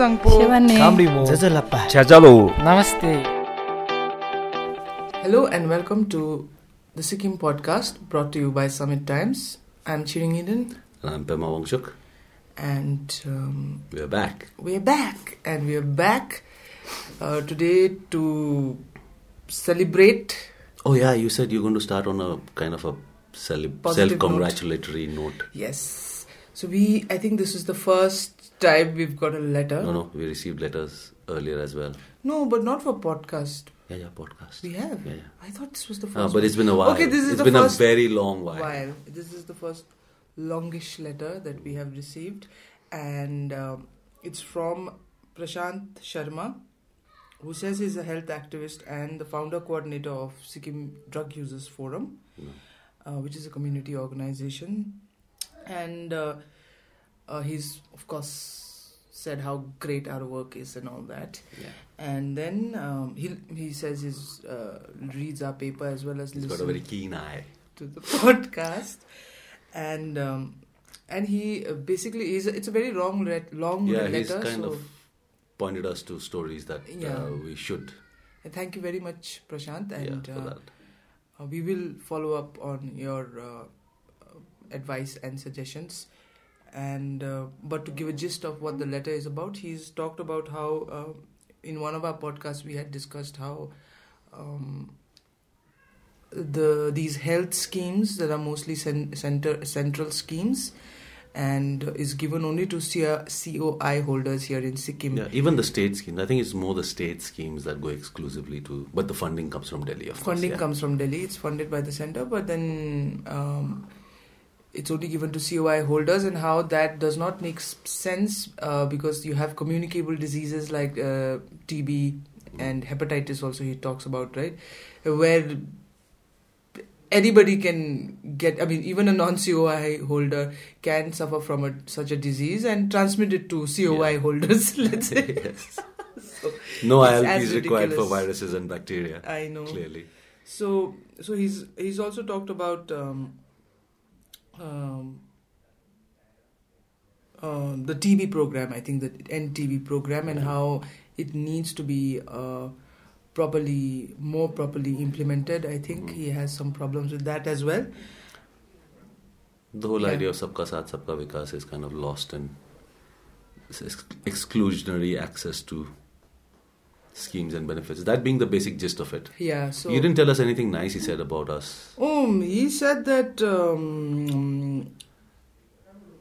Hello and welcome to the Sikkim Podcast, brought to you by Summit Times. I'm Tshering Eden. And I'm Pema Wangchuk. And we're back. And we're back today to celebrate. Oh yeah, you said you're going to start on a kind of a self-congratulatory note. Yes. So I think this is the first time we've got a letter. No, we received letters earlier as well. No, but not for podcast. Yeah, podcast. We have. Yeah. I thought this was the first. But it's been a while. Okay, it's been a very long while. This is the first longish letter that we have received, and it's from Prashant Sharma, who says he's a health activist and the founder coordinator of Sikkim Drug Users Forum, which is a community organization. And he's, of course, said how great our work is and all that. Yeah. And then he says he reads our paper as well as listens. He's got a very keen eye to the podcast. And he basically, it's a very long letter. Yeah, he's kind of pointed us to stories that we should. And thank you very much, Prashant. And for that. We will follow up on your advice and suggestions. And but to give a gist of what the letter is about, he's talked about how in one of our podcasts we had discussed how these health schemes that are mostly central schemes, and is given only to COI holders here in Sikkim. Yeah, even the state schemes. I think it's more the state schemes that go exclusively to... But the funding comes from Delhi, of course. Funding comes from Delhi. It's funded by the centre, but then it's only given to COI holders, and how that does not make sense because you have communicable diseases like TB and hepatitis also he talks about, right? Where anybody can get, even a non-COI holder can suffer from such a disease and transmit it to COI holders, let's say. Yes. So no ILP is required for viruses and bacteria. I know. Clearly. So he's also talked about the TB program, I think the NTV program, and how it needs to be... more properly implemented. I think he has some problems with that as well. The whole idea of Sabka Saath Sabka Vikas is kind of lost in exclusionary access to schemes and benefits. That being the basic gist of it. Yeah. So you didn't tell us anything nice he said about us. He said that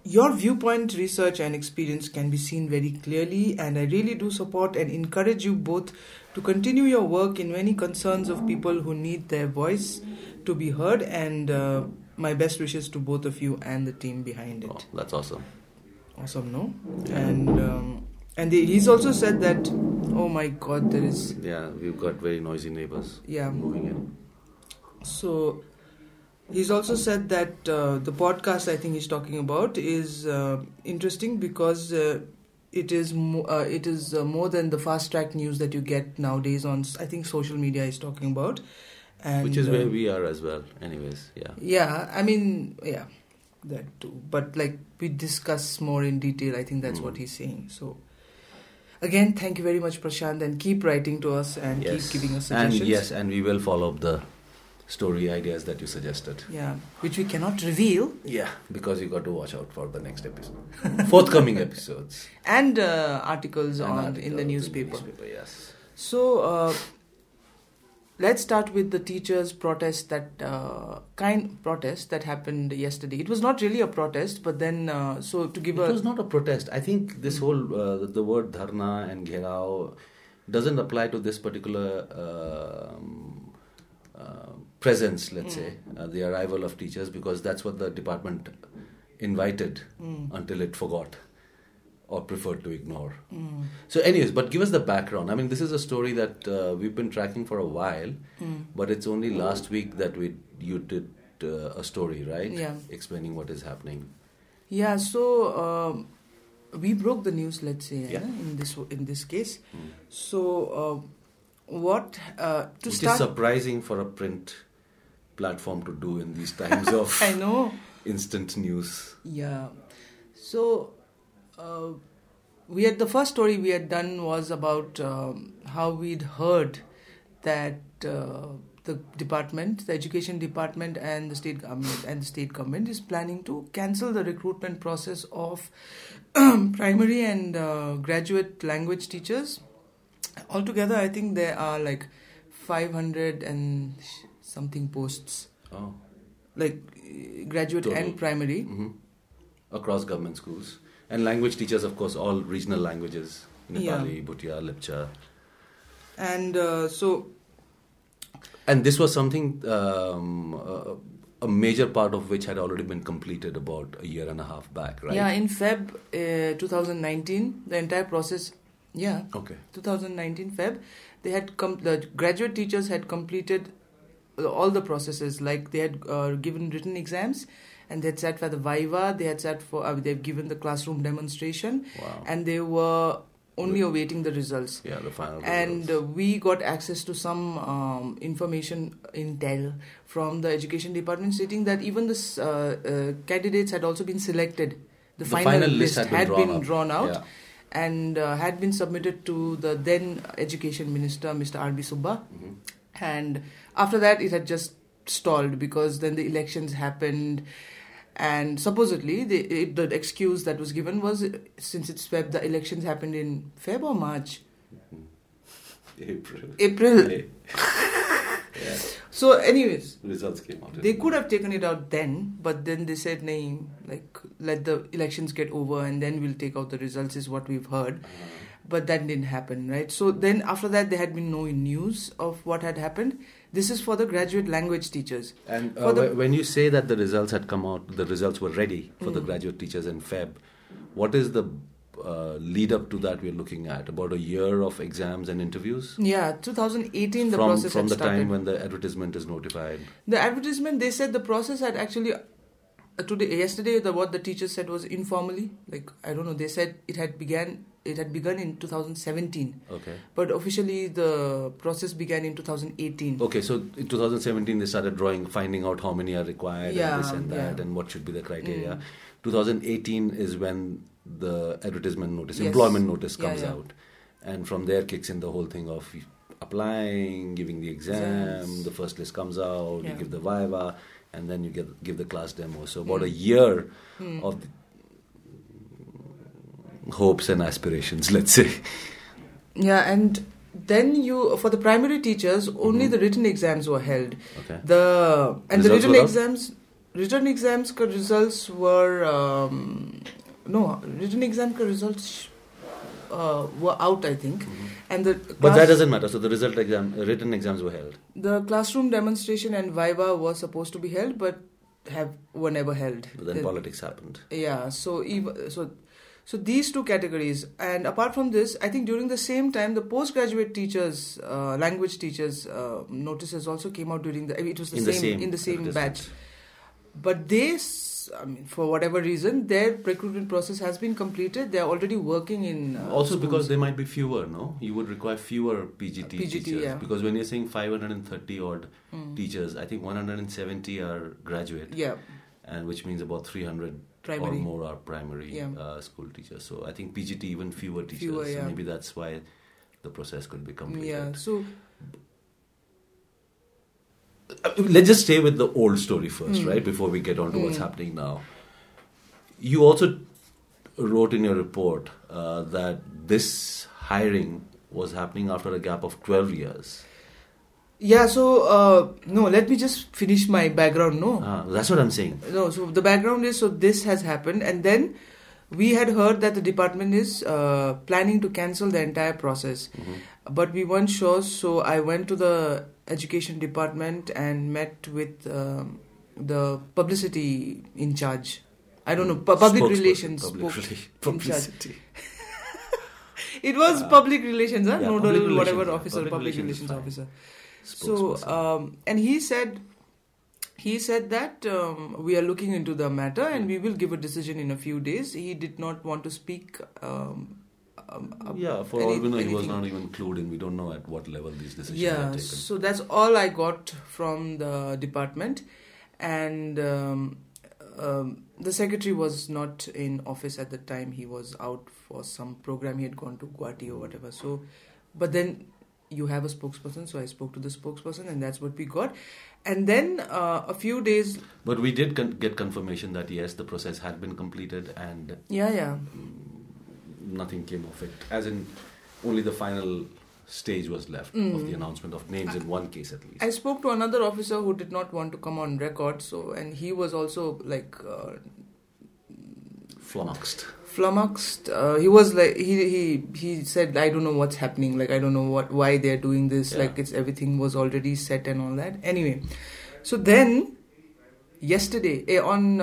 your viewpoint, research and experience can be seen very clearly, and I really do support and encourage you both to continue your work in many concerns of people who need their voice to be heard, and my best wishes to both of you and the team behind it. Oh, that's awesome. Awesome, no? Yeah. And he's also said that, oh my God, there is... Yeah, we've got very noisy neighbors. Yeah. Moving in. So... He's also said that the podcast, I think he's talking about, is interesting because it is more than the fast-track news that you get nowadays on, I think, social media he's talking about. And, which is where we are as well, anyways, yeah. Yeah, that too. But we discuss more in detail, I think that's what he's saying, so... Again, thank you very much, Prashant, and keep writing to us and keep giving us suggestions. And we will follow up the... story ideas that you suggested. Yeah, which we cannot reveal. Yeah, because you got to watch out for the next episode. Forthcoming episodes. And articles in the newspaper. Yes. So, let's start with the teachers' protest that happened yesterday. It was not really a protest, but then, It was not a protest. I think this whole, the word dharna and gherao doesn't apply to this particular... presence, let's say, the arrival of teachers, because that's what the department invited until it forgot or preferred to ignore. So anyways, but give us the background. I mean, this is a story that we've been tracking for a while, but it's only last week that you did a story, right? Yeah. Explaining what is happening. Yeah, so we broke the news, let's say, in this case. So... Which is surprising for a print platform to do in these times of I know. Instant news. Yeah. So we had the first story we had done was about how we'd heard that the education department and the state government is planning to cancel the recruitment process of primary and graduate language teachers. Altogether, I think there are like 500 and something posts. Oh. Like graduate Total. And primary. Mm-hmm. Across government schools. And language teachers, of course, all regional languages. Nepali, yeah. Bhutia, Lipcha. And And this was something, a major part of which had already been completed about a year and a half back, right? Yeah, in Feb 2019, the entire process... Yeah. Okay. 2019 Feb, they had the graduate teachers had completed all the processes. Like they had given written exams, and they had sat for the viva. They had sat for they've given the classroom demonstration, wow. and they were only awaiting the results. Yeah, the final. And we got access to some information intel from the education department stating that even the candidates had also been selected. The final list had been drawn out. Yeah. And had been submitted to the then Education Minister, Mr. R.B. Subba. Mm-hmm. And after that, it had just stalled because then the elections happened. And supposedly, the excuse that was given was, since it's Feb, the elections happened in Feb or March? Mm-hmm. April. Yeah. So anyways, results came out. They could have taken it out then, but then they said, "Nahin, like let the elections get over and then we'll take out the results," is what we've heard. But that didn't happen, right? So then after that, there had been no news of what had happened. This is for the graduate language teachers. And when you say that the results had come out, the results were ready for the graduate teachers in Feb, what is the lead up to that we're looking at? About a year of exams and interviews? Yeah, 2018 the process had started. From the time when the advertisement is notified? The advertisement, they said the process had actually... Yesterday, what the teacher said was informally. Like, I don't know, they said it had begun in 2017. Okay. But officially the process began in 2018. Okay, so in 2017 they started finding out how many are required and this and that and what should be the criteria. 2018 is when the advertisement notice, employment notice comes out. And from there kicks in the whole thing of applying, giving the exam, the first list comes out, you give the viva, and then you give the class demo. So about a year of hopes and aspirations, let's say. Yeah, and then for the primary teachers, only the written exams were held. Okay. The written exam results were out, I think. And but that doesn't matter. So the written exams were held. The classroom demonstration and viva were supposed to be held, but were never held. But then politics happened. Yeah. So these two categories. And apart from this, I think during the same time, the postgraduate teachers, language teachers, notices also came out during the same batch. But they, for whatever reason, their recruitment process has been completed. They are already working in... also schools. Because there might be fewer, no? You would require fewer PGT teachers. Yeah. Because when you're saying 530 odd teachers, I think 170 are graduate. Yeah. And which means about 300 primary. Or more are primary school teachers. So I think PGT, even fewer teachers. So maybe that's why the process could be completed. Yeah, so... Let's just stay with the old story first, right? Before we get on to what's happening now. You also wrote in your report that this hiring was happening after a gap of 12 years. Yeah, so, let me just finish my background, no? That's what I'm saying. No, so the background is, this has happened, and then we had heard that the department is planning to cancel the entire process. Mm-hmm. But we weren't sure, so I went to the education department and met with the publicity in charge. I don't know, public relations. It was public relations, huh? Yeah, nodal, public relations, whatever officer, public relations officer. So, and he said that we are looking into the matter and we will give a decision in a few days. He did not want to speak. For all we know, he was not even clued in. We don't know at what level these decisions are taken. So that's all I got from the department. And The secretary was not in office at the time. He was out for some program. He had gone to Guwahati or whatever. So, but then you have a spokesperson. So I spoke to the spokesperson and that's what we got. And then a few days... But we did get confirmation that yes, the process had been completed and... Yeah. Nothing came of it. As in, only the final stage was left of the announcement of names in one case at least. I spoke to another officer who did not want to come on record, and he was also like flummoxed. He was like he said, I don't know what's happening, like I don't know why they're doing this, like it's everything was already set and all that. Anyway, so then yesterday on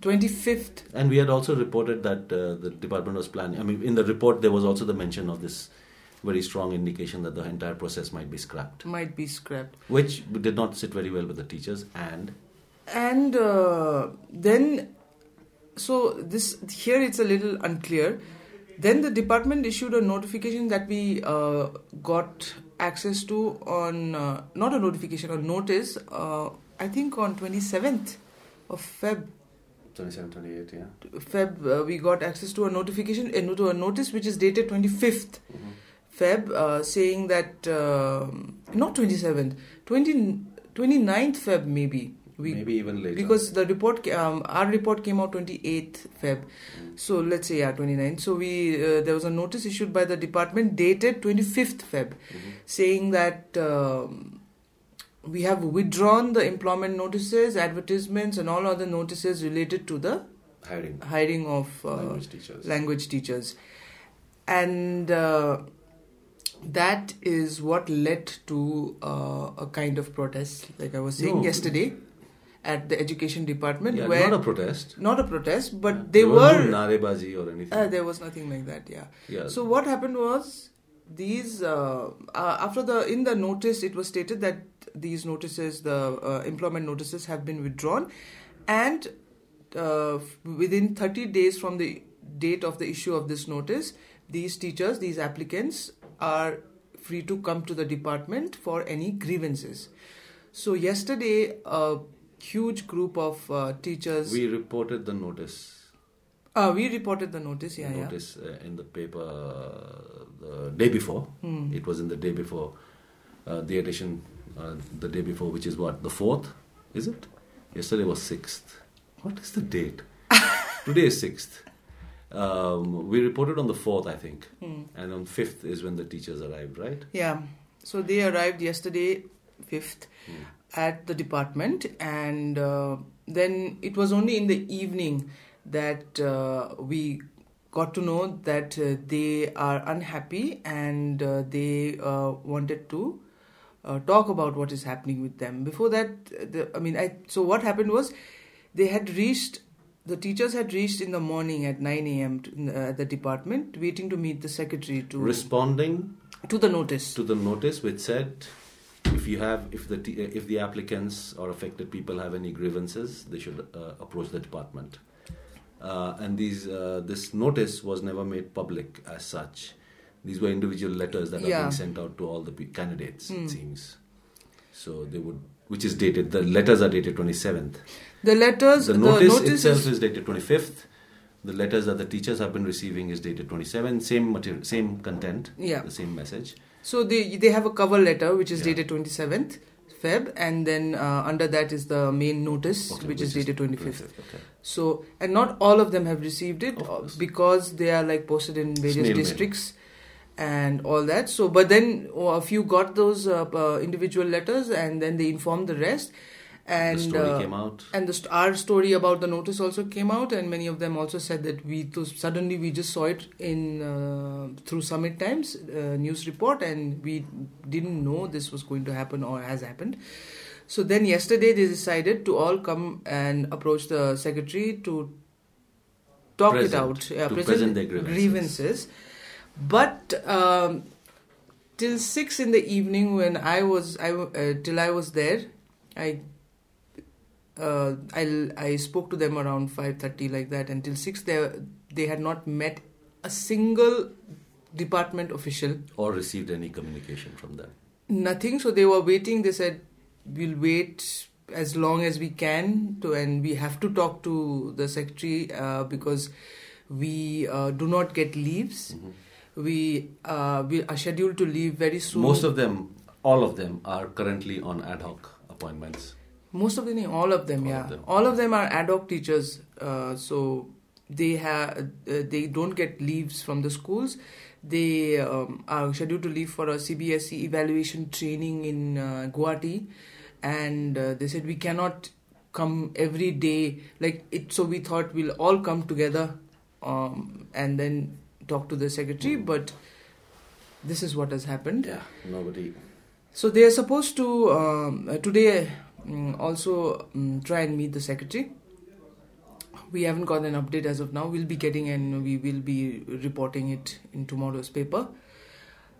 25th, and we had also reported that the department was planning, I mean in the report there was also the mention of this very strong indication that the entire process might be scrapped. Which did not sit very well with the teachers and then, so this here it's a little unclear. Then the department issued a notification that we got access to on, not a notification, a notice, I think on 27th of Feb. 27, 28, yeah. Feb, we got access to a notification, to a notice which is dated 25th. Mm-hmm. Feb, saying that, not 27th, 29th Feb maybe. Maybe even later. Because the report, our report came out 28th Feb. Mm. So let's say, 29th. So there was a notice issued by the department dated 25th Feb, saying that we have withdrawn the employment notices, advertisements and all other notices related to the hiring of language teachers. And... that is what led to a kind of protest, like I was saying yesterday, at the education department. Yeah, where not a protest, but they were no narebazi or anything. There was nothing like that. Yeah. So what happened was these after in the notice it was stated that these notices, the employment notices, have been withdrawn, and within 30 days from the date of the issue of this notice, these teachers, these applicants, are free to come to the department for any grievances. So yesterday, a huge group of teachers... We reported the notice, yeah. In the paper the day before. Mm. It was in the day before, the edition the day before, which is what? The 4th, is it? Yesterday was 6th. What is the date? Today is 6th. We reported on the 4th, I think. Mm. And on 5th is when the teachers arrived, right? Yeah. So they arrived yesterday, 5th, at the department. And then it was only in the evening that we got to know that they are unhappy and they wanted to talk about what is happening with them. Before that, so what happened was the teachers had reached in the morning at 9 a.m. At the department, waiting to meet the secretary to... Responding... To the notice. To the notice, which said, if the applicants or affected people have any grievances, they should approach the department. And this notice was never made public as such. These were individual letters that are being sent out to all the candidates, it seems. So they would... Which is dated, the letters are dated 27th. The notice itself is dated 25th. The letters that the teachers have been receiving is dated 27th. Same material, same content, the same message. So they have a cover letter which is dated 27th Feb, and then under that is the main notice which is dated 25th. So, and not all of them have received it because they are like posted in various districts. Mail. And all that. So, but then a few got those individual letters, and then they informed the rest. And the story came out. And our story about the notice also came out, and many of them also said that suddenly we just saw it in through Summit Times news report, and we didn't know this was going to happen or has happened. So then yesterday they decided to all come and approach the secretary to present their grievances. But till 6 in the evening, when I was there, I spoke to them around 5:30 like that. Until 6, they had not met a single department official or received any communication from them. Nothing. So they were waiting. They said, "We'll wait as long as we can, and we have to talk to the secretary because we do not get leaves. Mm-hmm. We are scheduled to leave very soon. Most of them, all of them are currently on ad hoc appointments. Most of them, all of them, yeah. All of them are ad hoc teachers, so they don't get leaves from the schools. They are scheduled to leave for a CBSE evaluation training in Guwahati, and they said we cannot come every day like it. So we thought we'll all come together and then talk to the secretary. Mm. But this is what has happened. Yeah, nobody. So they are supposed to today. Also try and meet the secretary. We haven't got an update as of now. We'll be getting and we will be reporting it in tomorrow's paper.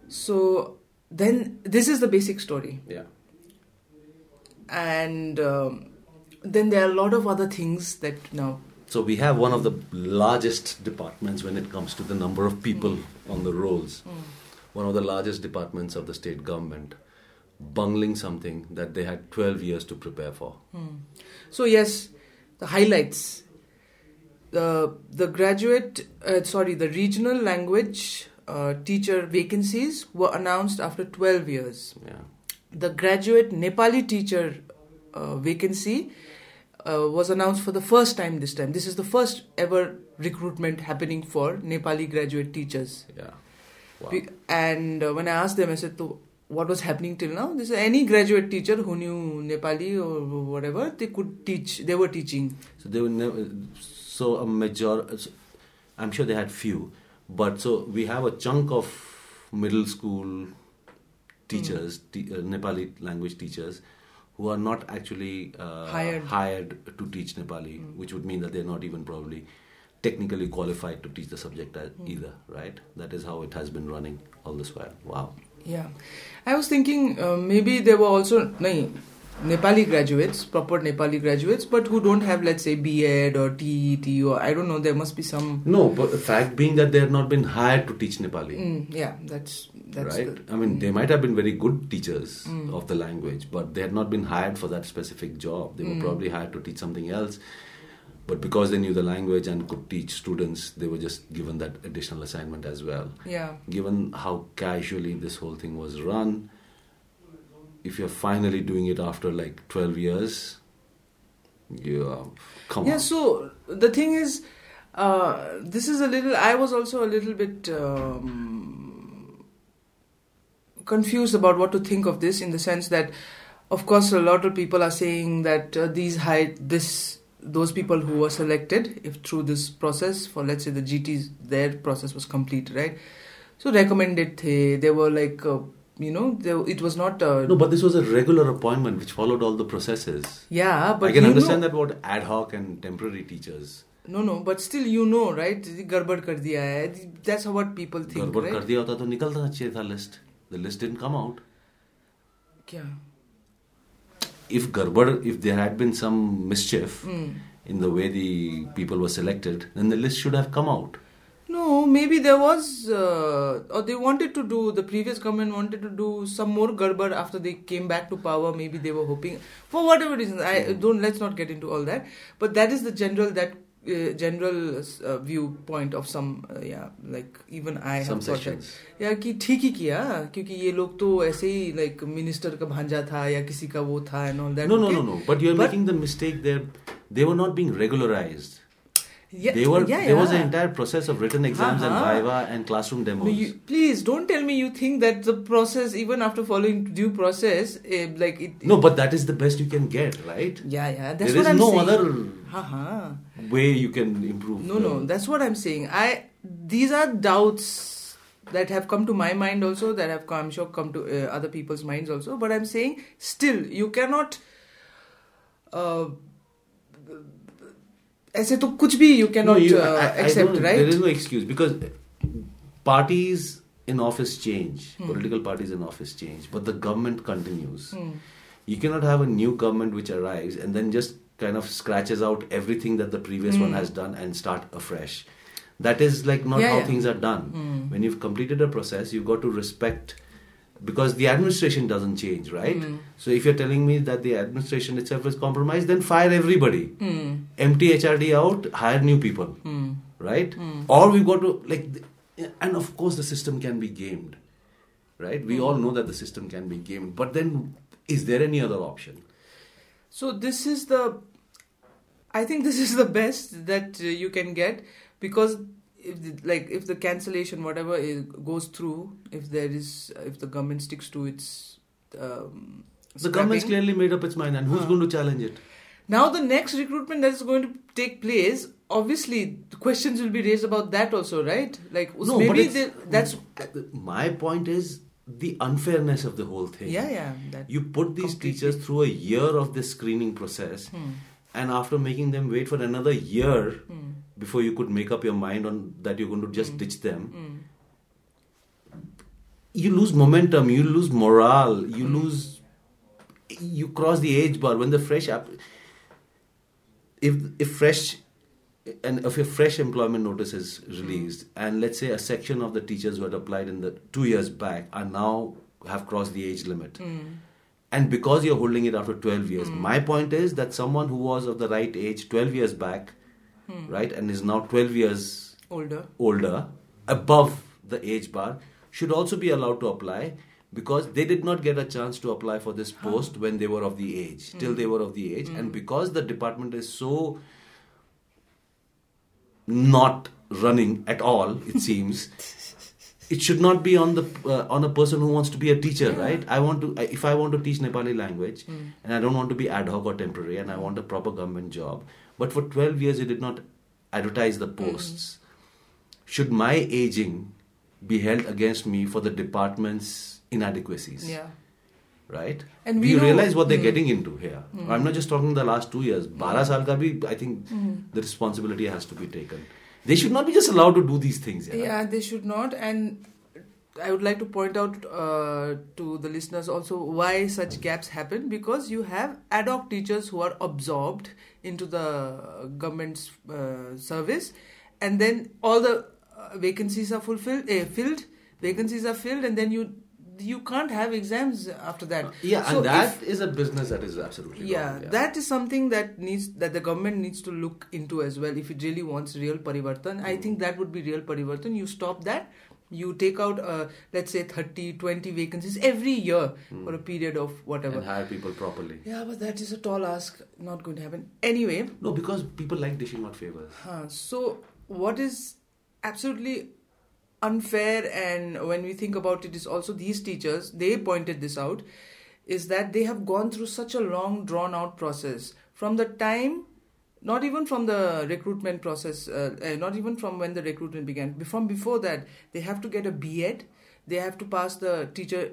So then this is the basic story. Yeah. And then there are a lot of other things that now. So we have one of the largest departments when it comes to the number of people on the rolls. Mm. One of the largest departments of the state government. Bungling something that they had 12 years to prepare for. Hmm. So yes, the highlights. The regional language teacher vacancies were announced after 12 years. Yeah. The graduate Nepali teacher vacancy was announced for the first time this time. This is the first ever recruitment happening for Nepali graduate teachers. Yeah. Wow. And when I asked them, I said, what was happening till now? This is any graduate teacher who knew Nepali or whatever, they could teach. They were teaching. So they were a majority. I'm sure they had few, but so we have a chunk of middle school teachers, Nepali language teachers, who are not actually hired to teach Nepali, which would mean that they're not even probably technically qualified to teach the subject either. Right? That is how it has been running all this while. Wow. Yeah, I was thinking maybe there were also Nepali graduates, proper Nepali graduates, but who don't have, let's say, B.Ed or TET or I don't know, there must be some... No, but the fact being that they have not been hired to teach Nepali. Yeah, that's right. I mean, they might have been very good teachers of the language, but they had not been hired for that specific job. They were probably hired to teach something else. But because they knew the language and could teach students, they were just given that additional assignment as well. Yeah. Given how casually this whole thing was run, if you're finally doing it after like 12 years, come on. Yeah, so the thing is, I was also a little bit confused about what to think of this, in the sense that, of course, a lot of people are saying that those people who were selected, if through this process, for let's say the GTs, their process was complete, right? So recommended, they were like, it was not... No, but this was a regular appointment which followed all the processes. Yeah, but I can understand that about ad hoc and temporary teachers. No, but still right? Garbar kar diya hai. That's what people think, garbar right? Garbar kar diya hota to nikalta achhe tha list. The list didn't come out. Kya? If there had been some mischief in the way the people were selected, then the list should have come out. No, maybe there was, or they wanted to do, the previous government wanted to do some more garbar after they came back to power. Maybe they were hoping, for whatever reasons, let's not get into all that. But that is the general viewpoint of some, like even I some have sections. Yeah, कि ठीक ही किया क्योंकि ये लोग तो ऐसे ही like minister का भांजा था या किसी का वो था and all that. No. But you're making the mistake there. They were not being regularized. Yeah, there was an entire process of written exams and viva and classroom demos. Please don't tell me you think that the process, even after following due process, No, but that is the best you can get, right? Yeah. There is no other way you can improve. No, that's what I'm saying. These are doubts that have come to my mind also, that have come, I'm sure, come to other people's minds also. But I'm saying, still, you cannot... you cannot accept, right? There is no excuse, because parties in office change, political parties in office change, but the government continues. You cannot have a new government which arrives and then just kind of scratches out everything that the previous one has done and start afresh. That is not how things are done. When you've completed a process, you've got to respect because the administration doesn't change, right? Mm. So if you're telling me that the administration itself is compromised, then fire everybody. Mm. Empty HRD out, hire new people, right? Mm. Or we've got to, like, and of course the system can be gamed, right? We all know that the system can be gamed, but then is there any other option? So this is the, I think this is the best that you can get, because if the cancellation, whatever, goes through, if the government sticks to its... the government's clearly made up its mind, and who's going to challenge it? Now the next recruitment that is going to take place, obviously the questions will be raised about that also, right? Like, no, maybe that's... My point is the unfairness of the whole thing. Yeah. You put these teachers through a year of this screening process, and after making them wait for another year... before you could make up your mind on that you're going to just ditch them, you lose momentum, you lose morale, you lose... You cross the age bar when the fresh... If a fresh employment notice is released, and let's say a section of the teachers who had applied in the 2 years back are now have crossed the age limit. Mm. And because you're holding it after 12 years, my point is that someone who was of the right age 12 years back, right, and is now 12 years older, above the age bar, should also be allowed to apply, because they did not get a chance to apply for this post when they were of the age, till they were of the age. And because the department is so not running at all, it seems, it should not be on the on a person who wants to be a teacher, right? If I want to teach Nepali language, and I don't want to be ad hoc or temporary, and I want a proper government job, but for 12 years you did not advertise the posts. Should my aging be held against me for the department's inadequacies? Yeah. Right? And do you realize what they're getting into here? I'm not just talking the last 2 years. 12 saal ka bhi, I think the responsibility has to be taken. They should not be just allowed to do these things. Yeah, they should not. And I would like to point out to the listeners also why such gaps happen, because you have ad hoc teachers who are absorbed into the government's service, and then all the vacancies are filled, and then you can't have exams after that. So and that is a business that is absolutely wrong. Yeah, that is something that the government needs to look into as well if it really wants real parivartan. I think that would be real parivartan. You stop that. You take out, let's say, 20 vacancies every year for a period of whatever. And hire people properly. Yeah, but that is a tall ask. Not going to happen. Anyway. No, because people like dishing out favors. So, what is absolutely unfair, and when we think about it, is also these teachers, they pointed this out, is that they have gone through such a long, drawn-out process. From the time... Not even from the recruitment process, not even from when the recruitment began. From before that, they have to get a B.Ed. They have to pass the teacher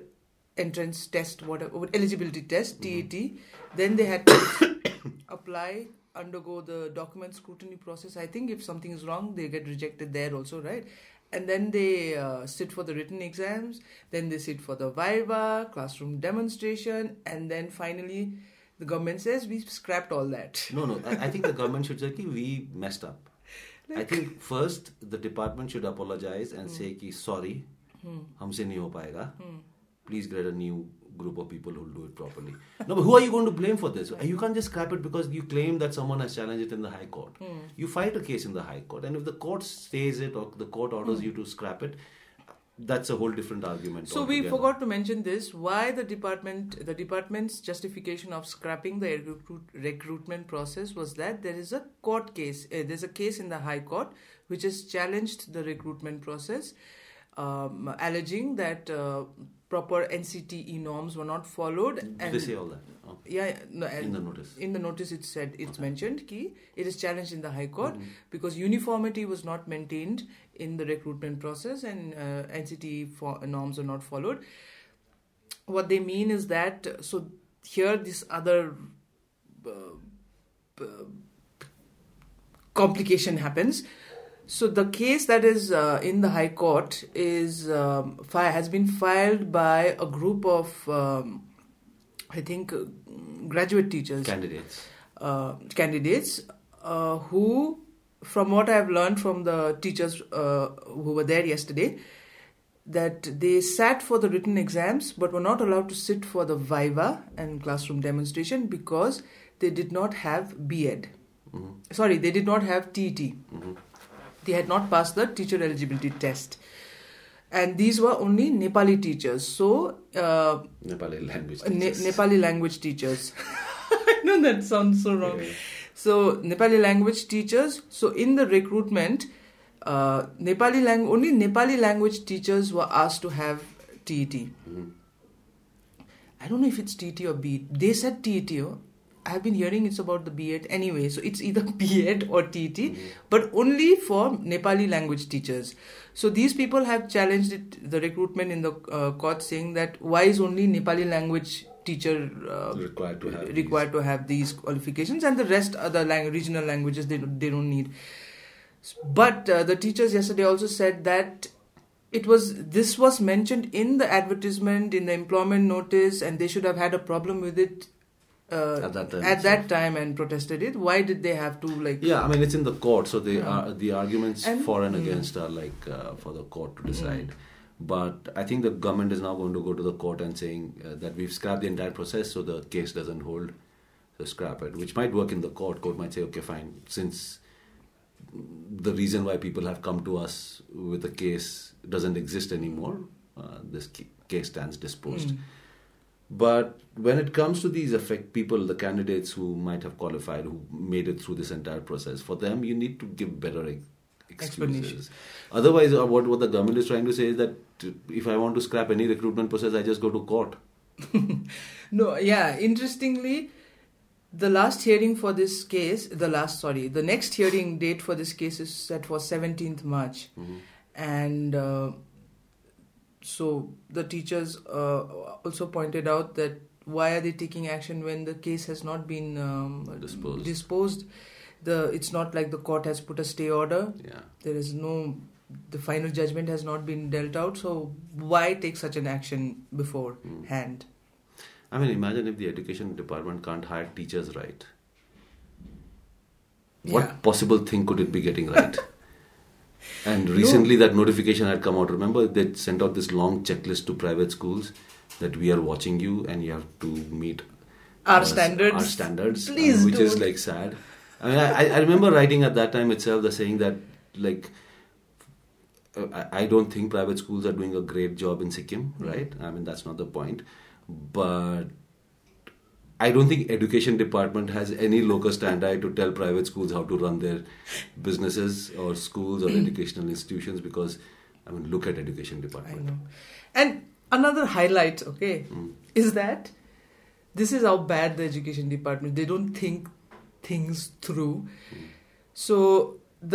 entrance test, whatever eligibility test, TET. Then they had to apply, undergo the document scrutiny process. I think if something is wrong, they get rejected there also, right? And then they sit for the written exams. Then they sit for the viva, classroom demonstration. And then finally... The government says we scrapped all that. No. I think the government should say ki we messed up. Like, I think first the department should apologize and say ki sorry, humse nahi ho paayega. Please get a new group of people who will do it properly. No, but who are you going to blame for this? You can't just scrap it because you claim that someone has challenged it in the High Court. You fight a case in the High Court, and if the court stays it or the court orders you to scrap it, that's a whole different argument. So altogether. We forgot to mention this, why the department's justification of scrapping the recruitment process was that there is a court case. There's a case in the High Court which has challenged the recruitment process, alleging that proper NCTE norms were not followed. Did they say all that? Oh. Yeah. No, in the notice. In the notice it said, mentioned ki it is challenged in the High Court because uniformity was not maintained in the recruitment process, and NCTE norms are not followed. What they mean is that, so here this other complication happens. So the case that is in the High Court is has been filed by a group of, I think, graduate teachers. Candidates who... From what I've learned from the teachers who were there yesterday, that they sat for the written exams but were not allowed to sit for the viva and classroom demonstration because they did not have B.Ed. Mm-hmm. Sorry, they did not have TET. Mm-hmm. They had not passed the teacher eligibility test. And these were only Nepali teachers. So, Nepali language teachers. Nepali language teachers. I know that sounds so wrong. Yeah. So, Nepali language teachers. So, in the recruitment, only Nepali language teachers were asked to have TET. Mm-hmm. I don't know if it's TET or B. They said TET. I've been hearing it's about the B.Ed anyway. So it's either B.Ed or TET, mm-hmm. but only for Nepali language teachers. So these people have challenged the recruitment in the court, saying that why is only Nepali language teacher required to have these qualifications, and the rest other regional languages they don't need. But the teachers yesterday also said that this was mentioned in the advertisement, in the employment notice, and they should have had a problem with it at that time and protested it. Why did they have to it's in the court, so they are the arguments for and against are for the court to decide. But I think the government is now going to go to the court and saying that we've scrapped the entire process, so the case doesn't hold, so scrap it, which might work in the court might say, okay, fine, since the reason why people have come to us with the case doesn't exist anymore, this case stands disposed. But when it comes to these the candidates who might have qualified, who made it through this entire process, for them, you need to give better excuses. Otherwise, what the government is trying to say is that if I want to scrap any recruitment process, I just go to court. Interestingly, the next hearing date for this case is set for 17th March. Mm-hmm. And... so the teachers also pointed out that why are they taking action when the case has not been disposed? It's not like the court has put a stay order. Yeah. The final judgment has not been dealt out. So why take such an action beforehand? I mean, imagine if the education department can't hire teachers right. What possible thing could it be getting right? And recently that notification had come out. Remember, they sent out this long checklist to private schools that we are watching you and you have to meet our standards. Our standards, please, which is sad. I mean, I remember writing at that time itself the saying that I don't think private schools are doing a great job in Sikkim, right? I mean, that's not the point, but I don't think education department has any locus standi to tell private schools how to run their businesses or schools or educational institutions, because, I mean, look at education department. I know. And another highlight, is that this is how bad the education department, they don't think things through. Mm. So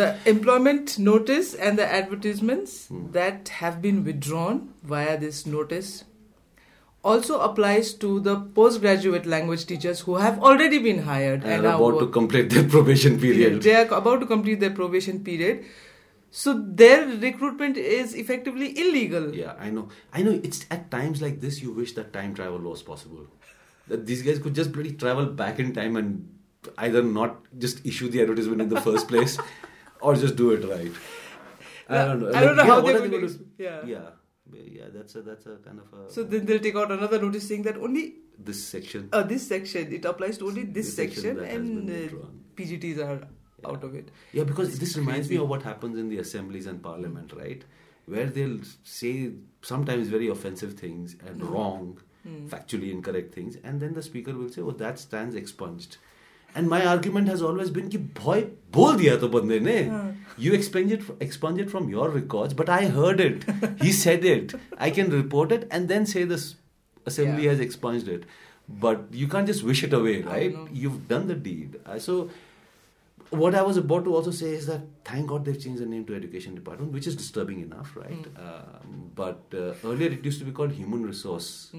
the employment notice and the advertisements that have been withdrawn via this notice also applies to the postgraduate language teachers who have already been hired and are about to complete their probation period. They are about to complete their probation period. So their recruitment is effectively illegal. Yeah, I know. It's at times like this you wish that time travel was possible. That these guys could just bloody travel back in time and either not just issue the advertisement in the first place or just do it right. I don't know. How they would do it. That's a kind of a... So then they'll take out another notice saying that only... This section. It applies to only this section and PGTs are out of it. Yeah, because this reminds me of what happens in the assemblies and parliament, right? Where they'll say sometimes very offensive things and wrong, factually incorrect things. And then the speaker will say, that stands expunged. And my argument has always been, ki bhai bol diya to bande ne. You expunge it from your records, but I heard it. He said it. I can report it and then say the assembly has expunged it. But you can't just wish it away, right? You've done the deed. So what I was about to also say is that thank God they've changed the name to Education Department, which is disturbing enough, right? But earlier it used to be called Human Resource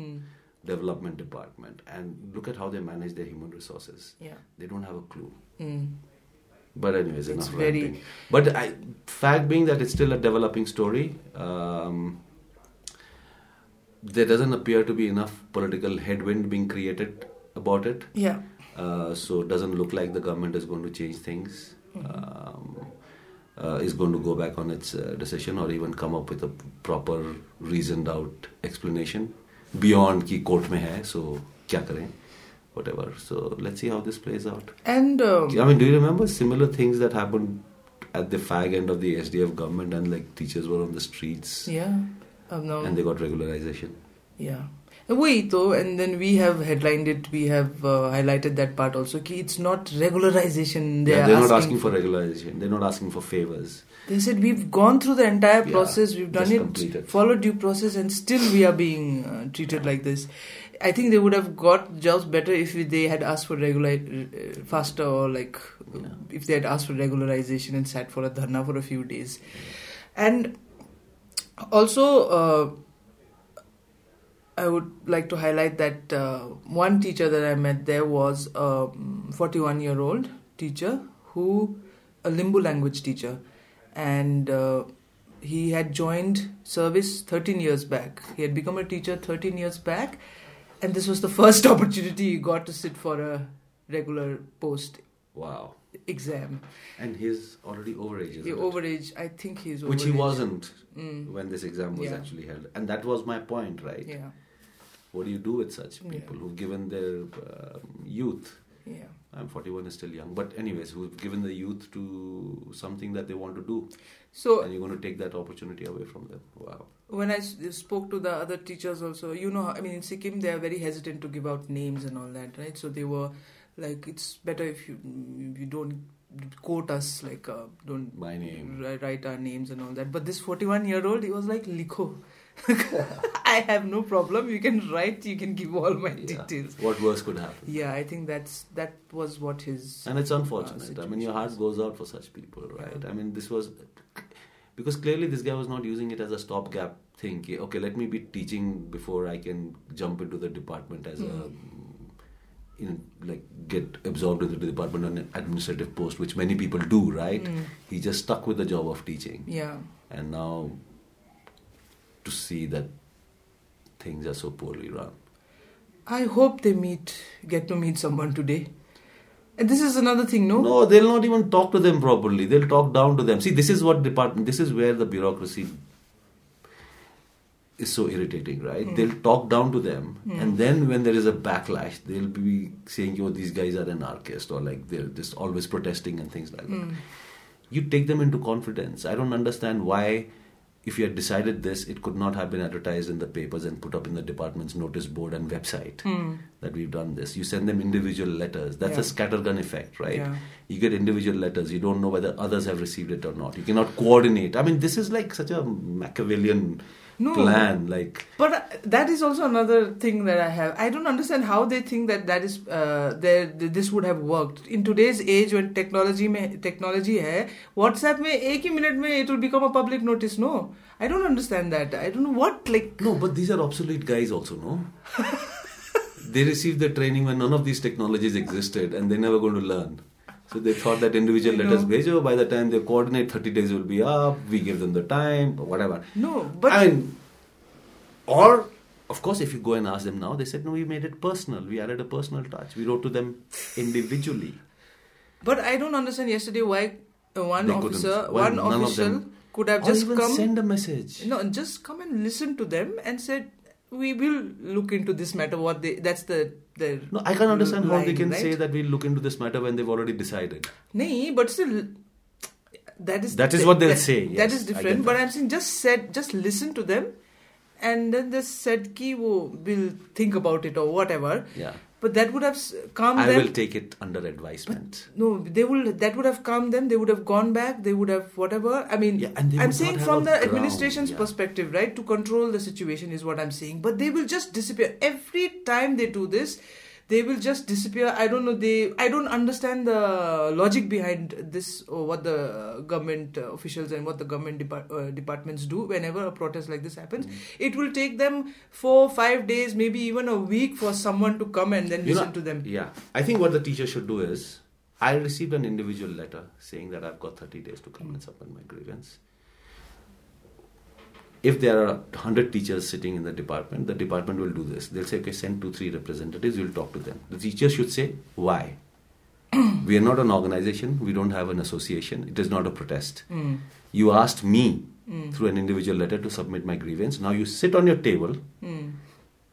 Development Department, and look at how they manage their human resources. Yeah, they don't have a clue. But anyways, enough ranting. But fact being that it's still a developing story, there doesn't appear to be enough political headwind being created about it. Yeah. So it doesn't look like the government is going to change things. is going to go back on its decision or even come up with a proper reasoned out explanation beyond ki court mein hai, so kya karein, whatever. So let's see how this plays out. And I mean, do you remember similar things that happened at the fag end of the SDF government, and like teachers were on the streets? Yeah. And they got regularization. Yeah. Wait, though, and then we have headlined it, we have highlighted that part also, ki it's not regularization. They're not asking for regularization, they're not asking for favors. They said we've gone through the entire process, we've done it, completed. Followed due process, and still we are being treated like this. I think they would have got jobs better if they had asked for faster, or like if they had asked for regularization and sat for a dharna for a few days. And also, I would like to highlight that one teacher that I met there was a 41-year-old teacher who, a Limbu language teacher, and he had joined service 13 years back. He had become a teacher 13 years back, and this was the first opportunity he got to sit for a regular post. Wow. Exam. And he's already overage, isn't it? Overage, I think he's overage. Which he wasn't when this exam was actually held. And that was my point, right? Yeah. What do you do with such people who've given their youth? Yeah. I'm 41 is still young. But anyways, who've given the youth to something that they want to do. So, and you're going to take that opportunity away from them. Wow. When I spoke to the other teachers also, you know, I mean, in Sikkim, they are very hesitant to give out names and all that, right? So they were like, it's better if you don't quote us, like don't my name. Write our names and all that. But this 41-year-old, he was like, Likho. I have no problem. You can write. You can give all my details. What worse could happen? Yeah, I think that was what his. And it's unfortunate. I mean, your heart goes out for such people, right? Yeah. I mean, this was because clearly this guy was not using it as a stopgap thing. Okay, let me be teaching before I can jump into the department as like get absorbed into the department on an administrative post, which many people do, right? He just stuck with the job of teaching. Yeah. And now to see that things are so poorly run. I hope they get to meet someone today. And this is another thing, no? No, they'll not even talk to them properly. They'll talk down to them. See, this is where the bureaucracy is so irritating, right? They'll talk down to them, and then when there is a backlash, they'll be saying, "Oh, these guys are anarchists," or like they're just always protesting and things like that. You take them into confidence. I don't understand why, if you had decided this, it could not have been advertised in the papers and put up in the department's notice board and website that we've done this. You send them individual letters. That's a scattergun effect, right? Yeah. You get individual letters. You don't know whether others have received it or not. You cannot coordinate. I mean, this is like such a Machiavellian plan, like. But that is also another thing that I have. I don't understand how they think that is this would have worked in today's age when technology hai. WhatsApp mein ek hi minute mein it will become a public notice. No, I don't understand that. I don't know what like. No, but these are obsolete guys also. No, they received the training when none of these technologies existed, and they're never going to learn. So they thought that individual letters bhejo, by the time they coordinate, 30 days will be up, we give them the time, whatever. No, but... I mean, or, of course, if you go and ask them now, they said, no, we made it personal. We added a personal touch. We wrote to them individually. But I don't understand yesterday why one official could have just come... send a message. No, just come and listen to them and said, we will look into this matter. No, I can't understand how they can say that we'll look into this matter when they've already decided. No, but still, that is what they'll say. Yes, that is different. But I'm saying, just listen to them, and then they said, "Ki we'll think about it" or whatever. Yeah. But that would have calmed them. I will take it under advisement. But no, that would have calmed them. They would have gone back. They would have whatever. I mean, I'm saying from the administration's perspective, right? To control the situation is what I'm saying. But they will just disappear. Every time they do this, they will just disappear. I don't know. I don't understand the logic behind this, or what the government officials and what the government departments do whenever a protest like this happens. It will take them 4-5 days, maybe even a week, for someone to come and then listen to them. Yeah. I think what the teacher should do is, I received an individual letter saying that I've got 30 days to come and submit my grievance. If there are 100 teachers sitting in the department will do this. They'll say, okay, send 2-3 representatives, you'll talk to them. The teacher should say, why? We are not an organization. We don't have an association. It is not a protest. Mm. You asked me through an individual letter to submit my grievance. Now you sit on your table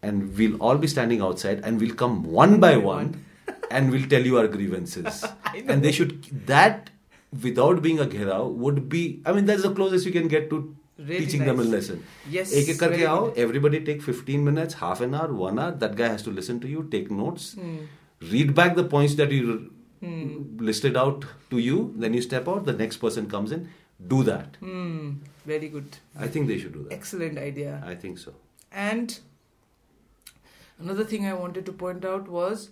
and we'll all be standing outside and we'll come one by one and we'll tell you our grievances. And they should, that without being a gherao would be, I mean, that's the closest you can get to really teaching them a lesson. Yes. Ek karke aao, everybody take 15 minutes, half an hour, 1 hour. That guy has to listen to you, take notes, read back the points that you listed out to you. Then you step out, the next person comes in. Do that. Very good. I think they should do that. Excellent idea. I think so. And another thing I wanted to point out was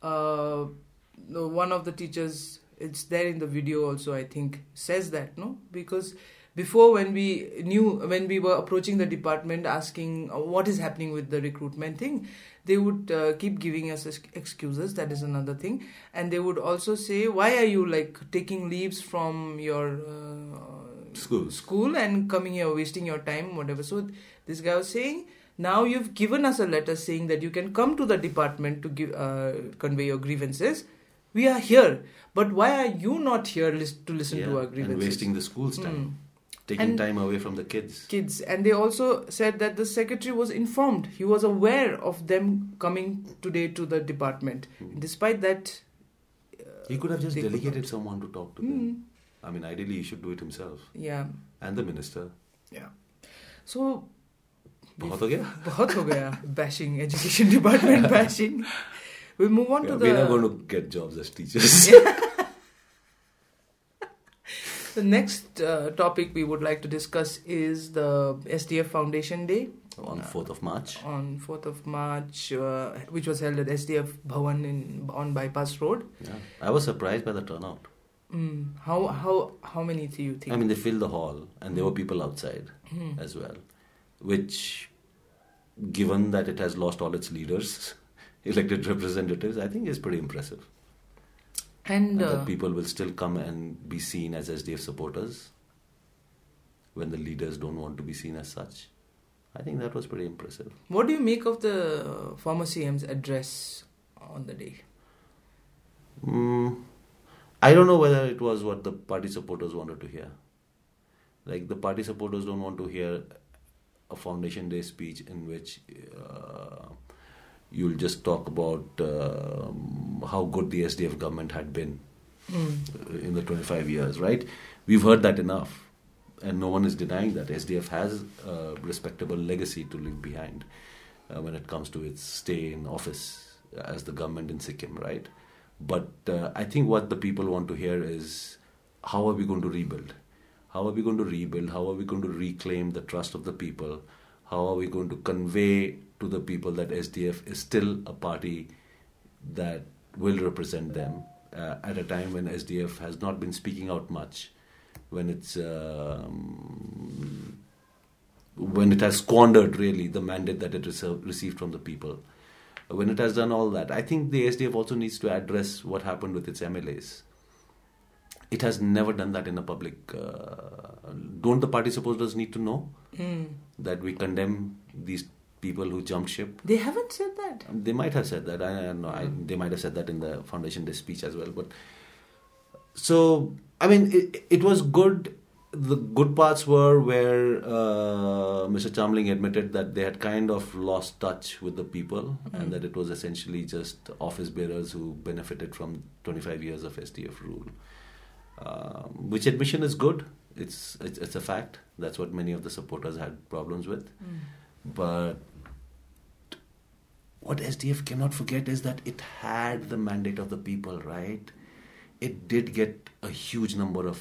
one of the teachers, it's there in the video also, I think, says that, no? Because before when we were approaching the department asking what is happening with the recruitment thing, they would keep giving us excuses. That is another thing. And they would also say, why are you like taking leaves from your school and coming here, wasting your time, whatever. So this guy was saying, now you've given us a letter saying that you can come to the department to give convey your grievances. We are here. But why are you not here to listen to our grievances? And wasting the school's time. Taking time away from the kids. And they also said that the secretary was informed. He was aware of them coming today to the department. Despite that... he could have just delegated someone to talk to them. I mean, ideally, he should do it himself. Yeah. And the minister. Yeah. So... Bahut ho gaya. Bashing. Education department bashing. We'll move on to the... We're not going to get jobs as teachers. The next topic we would like to discuss is the SDF Foundation Day. On 4th of March. On 4th of March, which was held at SDF Bhavan on Bypass Road. Yeah. I was surprised by the turnout. How many do you think? I mean, they filled the hall and there were people outside as well. Which, given that it has lost all its leaders, elected representatives, I think is pretty impressive. And that people will still come and be seen as SDF supporters when the leaders don't want to be seen as such. I think that was pretty impressive. What do you make of the former CM's address on the day? I don't know whether it was what the party supporters wanted to hear. Like, the party supporters don't want to hear a Foundation Day speech in which... you'll just talk about how good the SDF government had been in the 25 years, right? We've heard that enough. And no one is denying that. SDF has a respectable legacy to leave behind when it comes to its stay in office as the government in Sikkim, right? But I think what the people want to hear is, how are we going to rebuild? How are we going to rebuild? How are we going to reclaim the trust of the people? How are we going to convey to the people that SDF is still a party that will represent them at a time when SDF has not been speaking out much, when it has squandered really the mandate that it received from the people, when it has done all that. I think the SDF also needs to address what happened with its MLAs. It has never done that in a public... don't the party supporters need to know that we condemn these people who jumped ship? They haven't said that. They might have said that. I don't know. They might have said that in the Foundation Day speech as well. But so, I mean, it was good. The good parts were where Mr. Chamling admitted that they had kind of lost touch with the people and that it was essentially just office bearers who benefited from 25 years of SDF rule. Which admission is good. It's a fact. That's what many of the supporters had problems with. But what SDF cannot forget is that it had the mandate of the people, right? It did get a huge number of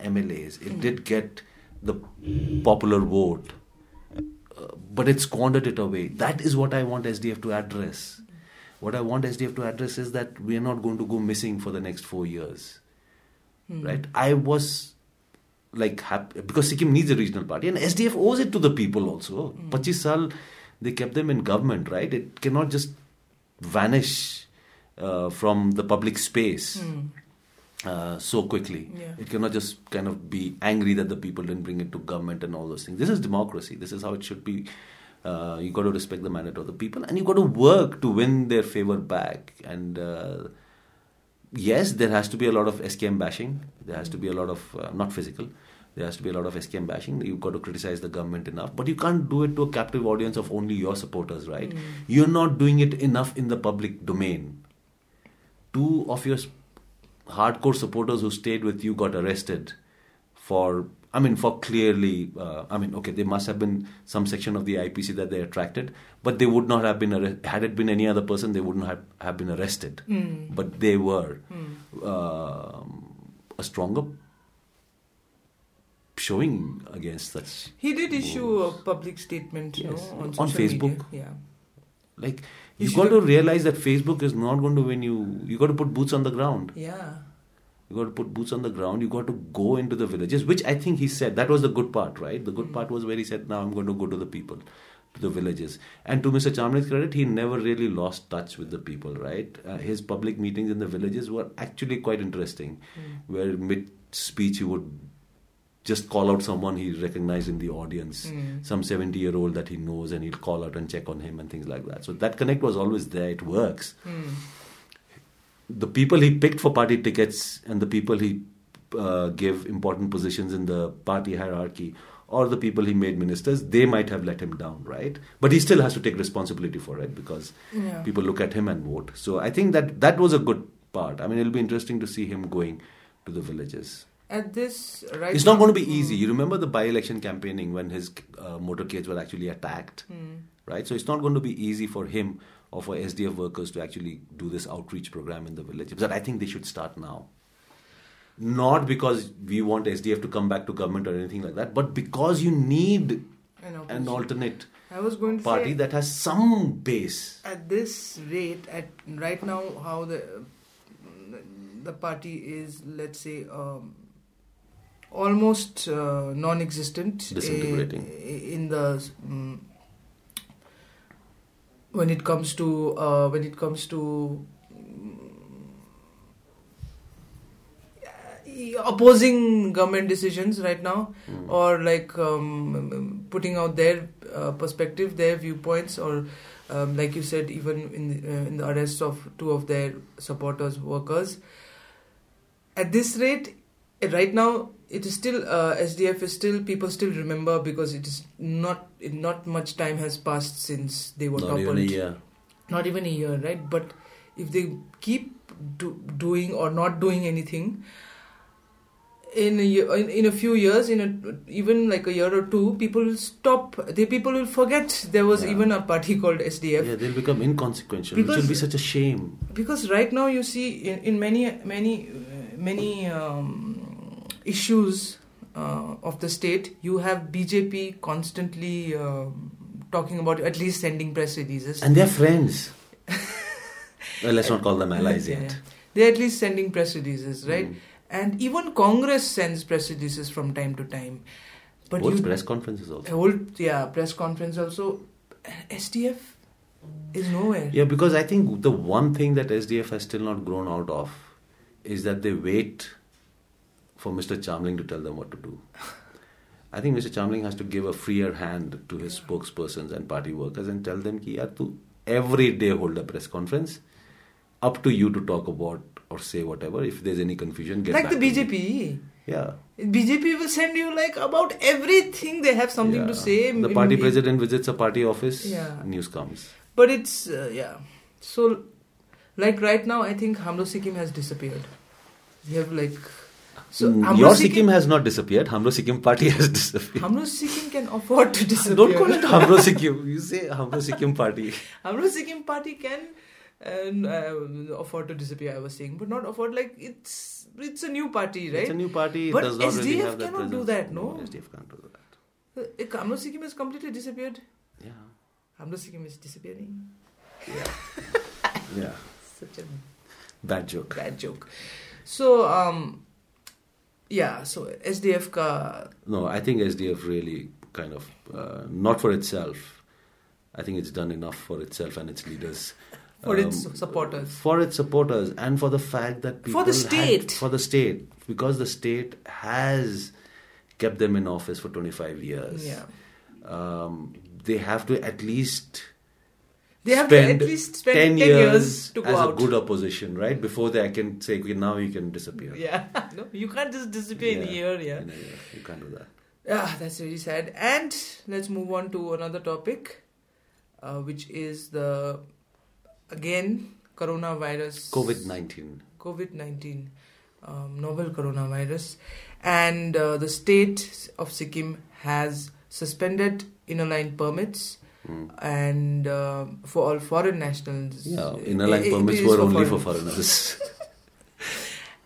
MLAs. It did get the popular vote. But it squandered it away. That is what I want SDF to address. What I want SDF to address is that we are not going to go missing for the next 4 years. Right? I was... like happy, because Sikkim needs a regional party and SDF owes it to the people also. 25 saal they kept them in government, right? It cannot just vanish from the public space so quickly. Yeah. It cannot just kind of be angry that the people didn't bring it to government and all those things. This is democracy. This is how it should be. You got to respect the mandate of the people and you got to work to win their favor back. And yes, there has to be a lot of SKM bashing. There has to be a lot of, not physical, there has to be a lot of SKM bashing. You've got to criticize the government enough. But you can't do it to a captive audience of only your supporters, right? Mm. You're not doing it enough in the public domain. 2 of your hardcore supporters who stayed with you got arrested for, clearly, okay, there must have been some section of the IPC that they attracted, but they would not have been arrested. Had it been any other person, they wouldn't have been arrested. Mm. But they were a stronger showing against such. He did issue a public statement, on Facebook. Media. Yeah. Like, you've got to realize that Facebook is not going to win you. You've got to put boots on the ground. Yeah. You got to put boots on the ground. You got to go into the villages, which I think he said. That was the good part, right? The good part was where he said, now I'm going to go to the people, to the villages. And to Mr. Chamle's credit, he never really lost touch with the people, right? His public meetings in the villages were actually quite interesting, where mid-speech he would just call out someone he recognized in the audience, some 70-year-old that he knows, and he'll call out and check on him and things like that. So that connect was always there. It works. Mm. The people he picked for party tickets and the people he gave important positions in the party hierarchy, or the people he made ministers, they might have let him down, right? But he still has to take responsibility for it, because people look at him and vote. So I think that was a good part. It'll be interesting to see him going to the villages. At this, right, it's not going to be easy. You remember the by-election campaigning when his motorcades were actually attacked, right? So it's not going to be easy for him or for SDF workers to actually do this outreach program in the village. But I think they should start now. Not because we want SDF to come back to government or anything like that, but because you need an alternate party that has some base. At this rate, right now, how the party is, let's say, almost non-existent. Disintegrating. When it comes to opposing government decisions right now, or like putting out their perspective, their viewpoints, or like you said, even in the arrests of 2 of their supporters, workers. At this rate, right now, it is still SDF is still, people still remember, because it is not much time has passed since they were toppled. Not even a year, right? But if they keep doing or not doing anything, in a few years, even like a year or 2, people will stop. People will forget there was even a party called SDF. Yeah, they'll become inconsequential, which will be such a shame. Because right now you see in many issues of the state, you have BJP constantly talking about, at least sending press releases. And they're friends. Well, let's not call them allies yet. Yeah. They're at least sending press releases, right? Mm. And even Congress sends press releases from time to time. But old press conferences also. Press conference also. SDF is nowhere. Yeah, because I think the one thing that SDF has still not grown out of is that they wait for Mr. Chamling to tell them what to do. I think Mr. Chamling has to give a freer hand to his spokespersons and party workers and tell them ki, yaar, tu every day hold a press conference. Up to you to talk about or say whatever. If there's any confusion, get back. Like the BJP. Yeah. BJP will send you like about everything. They have something to say. The party president visits a party office. Yeah. News comes. But it's, So, like right now, I think Hamro Sikkim has disappeared. You have like... So your Sikkim has not disappeared. Hamro Sikkim party has disappeared. Hamro Sikkim can afford to disappear. Don't call it Hamro Sikkim. You say Hamro Sikkim party. Hamro Sikkim party can... And afford to disappear, I was saying, but not afford, like it's a new party, right? It's a new party. But does not SDF really have that cannot presence. Do that, no? No, SDF can't do that. Hamro Sikkim has completely disappeared. Yeah. Hamro Sikkim is disappearing. Yeah. Yeah. Such a bad joke. So so SDF ka. No, I think SDF really kind of not for itself. I think it's done enough for itself and its leaders. For its supporters. For its supporters and for the fact that people... For the state. For the state. Because the state has kept them in office for 25 years. Yeah. They have to at least They have spend to at least spend 10 years to go as out. A good opposition, right? Before they can say, okay, now you can disappear. Yeah. No, you can't just disappear in a year. Yeah. In a year. You can't do that. Yeah, that's really sad. And let's move on to another topic, which is the, again, coronavirus. COVID-19. Novel coronavirus. And the state of Sikkim has suspended inner-line permits and for all foreign nationals. Yeah, inner-line permits were only for foreigners.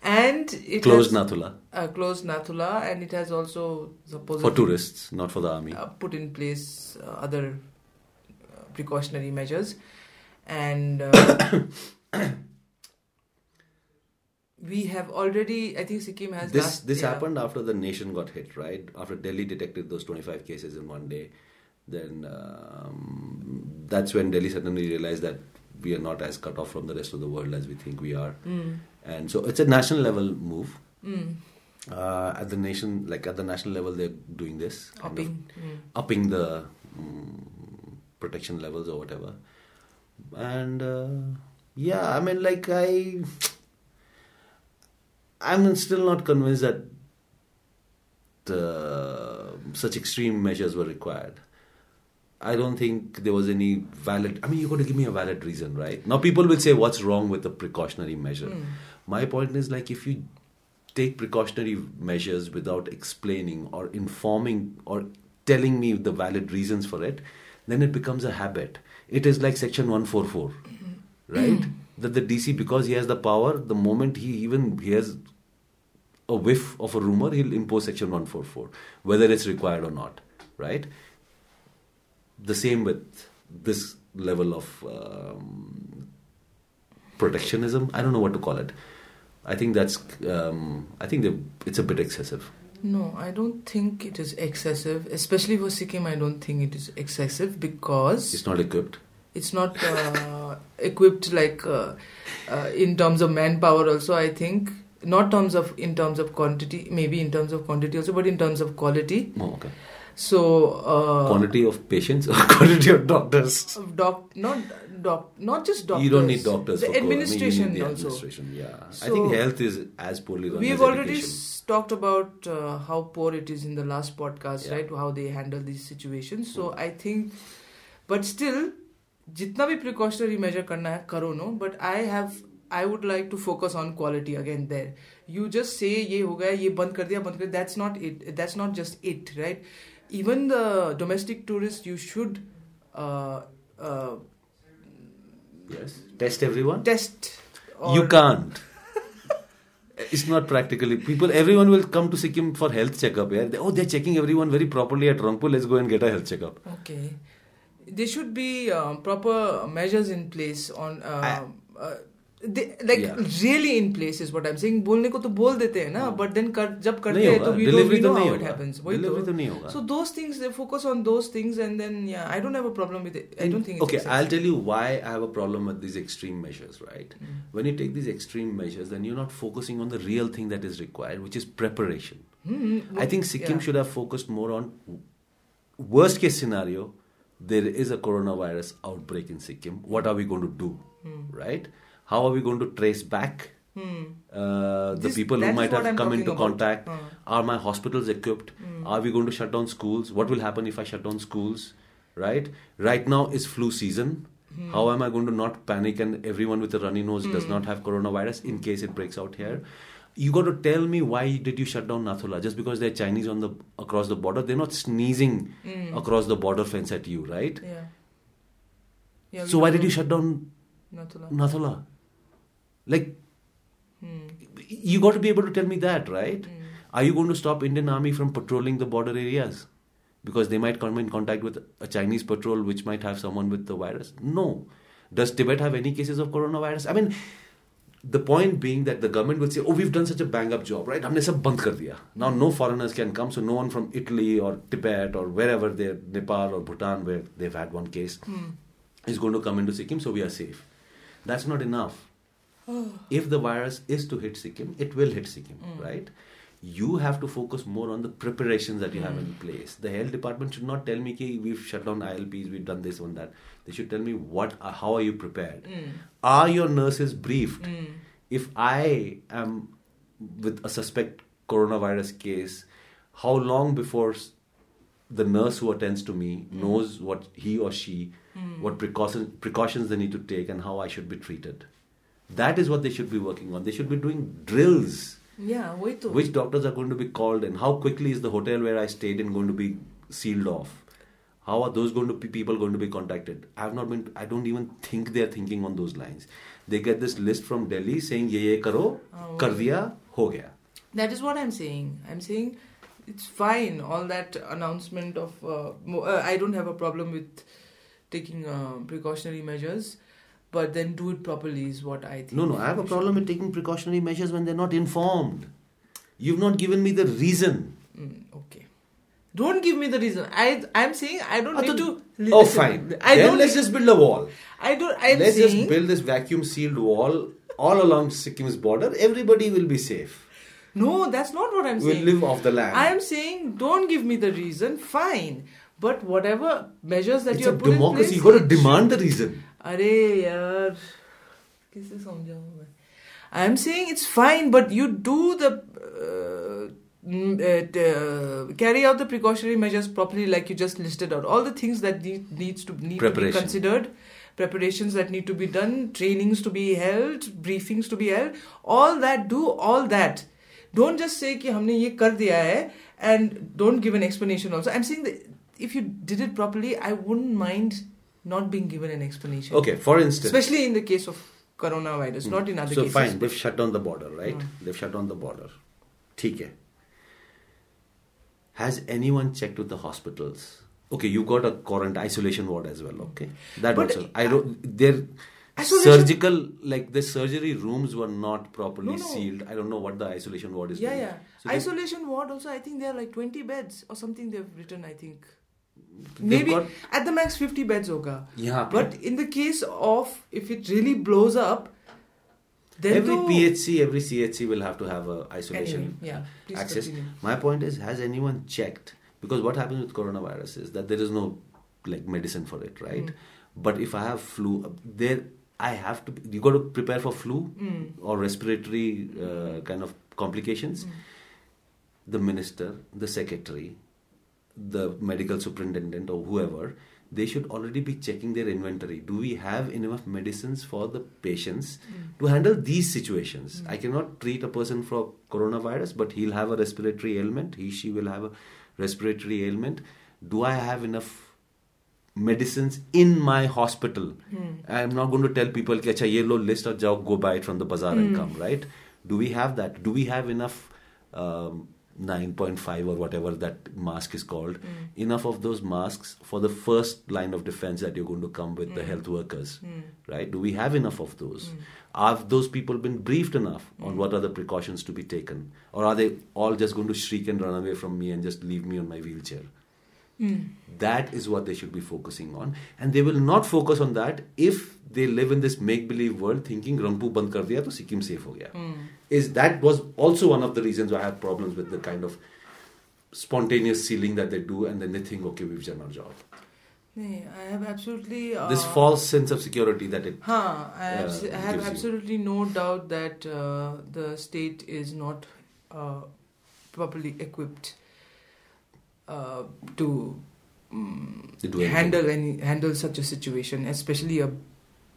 And it closed Nathula. Closed Nathula, and it has also supposedly for tourists, not for the army. Put in place other precautionary measures, and we have already. I think Sikkim has this happened after the nation got hit, right? After Delhi detected those 25 cases in one day, then that's when Delhi suddenly realized that we are not as cut off from the rest of the world as we think we are. And so it's a national level move. At the national level, they're doing this. Upping the protection levels or whatever. And I'm still not convinced that such extreme measures were required. I don't think there was any valid... I mean, you've got to give me a valid reason, right? Now, people will say, what's wrong with the precautionary measure? My point is, if you take precautionary measures without explaining or informing or telling me the valid reasons for it, then it becomes a habit. It is like Section 144, right? That the DC, because he has the power, the moment he even hears a whiff of a rumor, he'll impose Section 144, whether it's required or not, right? The same with this level of protectionism. I don't know what to call it. I think that's. I think it's a bit excessive. No, I don't think it is excessive, especially for Sikkim. I don't think it is excessive because it's not equipped. It's not equipped in terms of manpower. Also, I think not in terms of quantity, maybe in terms of quantity also, but in terms of quality. Oh, okay. So quantity of patients or quantity of doctors? Not just doctors. You don't need doctors. The administration administration, yeah. So I think health is as poorly run. We've already talked about how poor it is in the last podcast, right? How they handle these situations. So I think, but still, jitna bhi precautionary measure karna hai, karo no. But I would like to focus on quality again there. You just say, ye ho gaya, ye band kar diya. That's not it. That's not just it, right? Even the domestic tourists, you should test everyone. You can't. It's not practically. Everyone will come to Sikkim for health checkup. Yeah? They're checking everyone very properly at Rangpur. Let's go and get a health checkup. Okay. There should be proper measures in place on... really in place is what I'm saying. Bolne ko to bol dete hai na, but then jab karte hai, to we know how it happens. So those things, they focus on those things, and then I don't have a problem with it. I don't think it's excessive. I'll tell you why I have a problem with these extreme measures, right? When you take these extreme measures, then you're not focusing on the real thing that is required, which is preparation. I think Sikkim should have focused more on worst case scenario. There is a coronavirus outbreak in Sikkim. What are we going to do, right? How are we going to trace back the people who might have come into contact? Are my hospitals equipped? Are we going to shut down schools? What will happen if I shut down schools? Right? Right now is flu season. How am I going to not panic and everyone with a runny nose does not have coronavirus in case it breaks out here? You got to tell me, why did you shut down Nathula? Just because they're Chinese across the border, they're not sneezing across the border fence at you, right? Yeah. So why did you shut down Nathula? You got to be able to tell me that, right? Are you going to stop Indian Army from patrolling the border areas? Because they might come in contact with a Chinese patrol which might have someone with the virus. No. Does Tibet have any cases of coronavirus? I mean, the point being that the government will say, oh, we've done such a bang-up job, right? Humne sab band kar diya. Now no foreigners can come, so no one from Italy or Tibet or wherever they're, Nepal or Bhutan, where they've had one case, is going to come into Sikkim, so we are safe. That's not enough. If the virus is to hit Sikkim, it will hit Sikkim, right? you have to focus more on the preparations that you have in place. The health department should not tell me that we've shut down ILPs, we've done this and that. They should tell me how are you prepared? Are your nurses briefed? If I am with a suspect coronavirus case, how long before the nurse who attends to me knows what he or she, what precautions they need to take and how I should be treated? That is what they should be working on. They should be doing drills. Yeah, which doctors are going to be called in? How quickly is the hotel where I stayed in going to be sealed off? How are those going to be people going to be contacted? I don't even think they are thinking on those lines. They get this list from Delhi saying ye karo, kar diya, ho gaya. That is what I'm saying. I'm saying it's fine. All that announcement of I don't have a problem with taking precautionary measures. But then do it properly is what I think. No, I have a problem with taking precautionary measures when they're not informed. You've not given me the reason. Okay. Don't give me the reason. I'm saying I don't need to... Oh, fine. Let's just build a wall. Let's just build this vacuum-sealed wall all along Sikkim's border. Everybody will be safe. No, that's not what I'm saying. We'll live off the land. I'm saying don't give me the reason. Fine. But whatever measures that you're putting in place... It's a democracy. You've got to demand the reason. Arey yaar, kisse samjhaun main? I'm saying it's fine, but you do carry out the precautionary measures properly, like you just listed out. All the things that need to be considered, preparations that need to be done, trainings to be held, briefings to be held. All that, do all that. Don't just say ki humne ye kar diya hai, and don't give an explanation. Also, I'm saying that if you did it properly, I wouldn't mind not being given an explanation. Okay, for instance. Especially in the case of coronavirus, not in other cases. So fine, they've shut down the border, right? They've shut down the border. Theek hai. Has anyone checked with the hospitals? Okay, you got a quarantine isolation ward as well, okay? That but also. The surgery rooms were not properly sealed. I don't know what the isolation ward is. Yeah. So isolation ward also, I think there are like 20 beds or something they've written, I think. Maybe at the max 50 beds hoga. Yeah, but in the case of if it really blows up, then every PHC, every CHC will have to have a isolation access. Continue. My point is, has anyone checked? Because what happens with coronavirus is that there is no medicine for it, right? But if I have flu, you got to prepare for flu or respiratory kind of complications. The minister, the secretary, the medical superintendent or whoever, they should already be checking their inventory. Do we have enough medicines for the patients to handle these situations? I cannot treat a person for coronavirus, but he'll have a respiratory ailment. She will have a respiratory ailment. Do I have enough medicines in my hospital? I'm not going to tell people, acha, ye lo list aur jao, go buy it from the bazaar and come, right? Do we have that? Do we have enough 9.5 or whatever that mask is called, enough of those masks for the first line of defense that you're going to come with the health workers, right? Do we have enough of those? Have those people been briefed enough on what are the precautions to be taken? Or are they all just going to shriek and run away from me and just leave me on my wheelchair? That is what they should be focusing on. And they will not focus on that if they live in this make-believe world thinking Rangpu band kar diya to Sikkim safe ho gaya. That was also one of the reasons why I have problems with the kind of spontaneous sealing that they do, and then they think, okay, we've done our job. I have absolutely... this false sense of security that it I have absolutely no doubt that the state is not properly equipped to handle such a situation, especially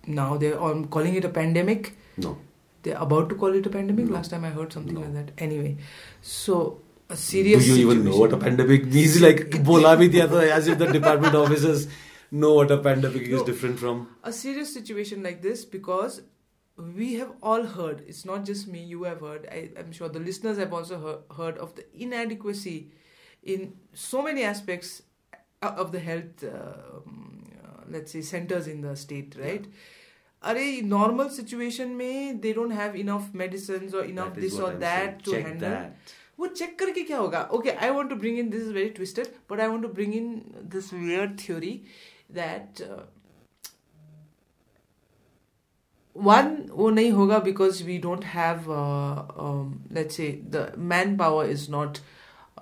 now they're calling it a pandemic. No. They're about to call it a pandemic. No. Last time I heard something like that. Anyway, so a serious situation. Do you even know what a pandemic means? Like, bola bhi diya tha, as if the department officers know what a pandemic is different from. A serious situation like this, because we have all heard, it's not just me, you have heard, I'm sure the listeners have also heard of the inadequacy in so many aspects of the health, centers in the state, right? Are normal situation mein, they don't have enough medicines or enough this or that to handle. Wo check karke kya hoga? Okay, I want to bring in, this is very twisted, but I want to bring in this weird theory that One, वो नहीं होगा because we don't have, let's say, the manpower is not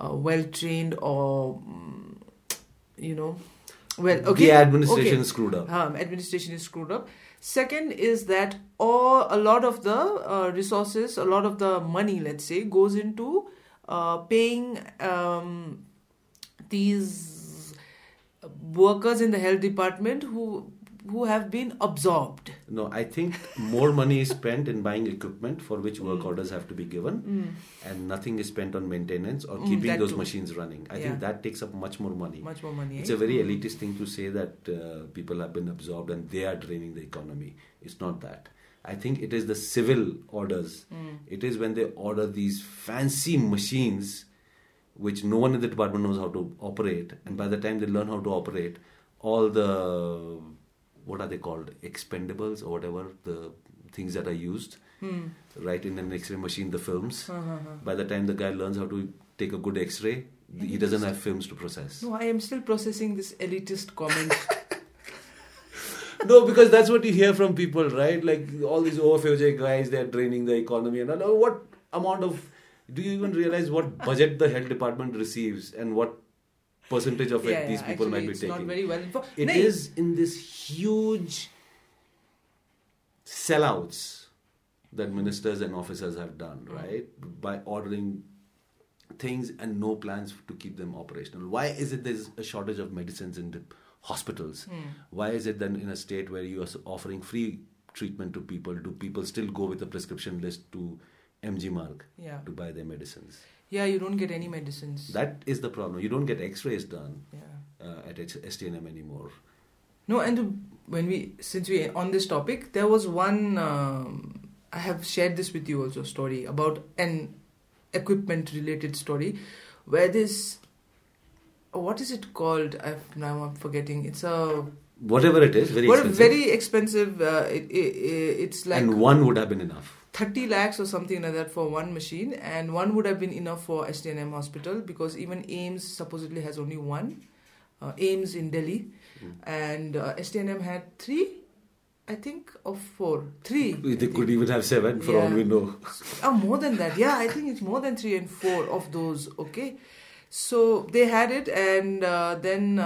well trained or, you know, well, okay. The administration is screwed up. Administration is screwed up. Second is that a lot of the resources, a lot of the money, let's say, goes into paying these workers in the health department who have been absorbed. No, I think more money is spent in buying equipment for which work orders have to be given, and nothing is spent on maintenance or keeping those machines running. I think that takes up much more money. Much more money. It's a very elitist thing to say that people have been absorbed and they are draining the economy. It's not that. I think it is the civil orders. It is when they order these fancy machines which no one in the department knows how to operate, and by the time they learn how to operate, all the... what are they called? Expendables or whatever, the things that are used, right? In an X-ray machine, the films. By the time the guy learns how to take a good X-ray, he doesn't have films to process. No, I am still processing this elitist comment. No, because that's what you hear from people, right? Like all these overfuge guys, they're draining the economy. And what amount of... Do you even realize what budget the health department receives and what percentage of it these people might be taking? Not very well it is in this huge sellouts that ministers and officers have done, right? By ordering things and no plans to keep them operational. Why is it there's a shortage of medicines in the hospitals? Why is it then in a state where you are offering free treatment to people, do people still go with a prescription list to MG Mark to buy their medicines? Yeah, you don't get any medicines. That is the problem. You don't get X-rays done at STNM anymore. No, and since we on this topic, there was one, I have shared this with you also, story about an equipment-related story where this, what is it called? Now I'm forgetting. It's a... Whatever it is, very expensive. Very expensive. It's like... And one would have been enough. 30 lakhs or something like that for one machine, and one would have been enough for STNM hospital because even Ames supposedly has only one. Ames in Delhi, and STNM had 3, I think, or 4. 3. They could even have 7 for all we know. More than that. Yeah, I think it's more than 3 and 4 of those. Okay. So they had it, and then...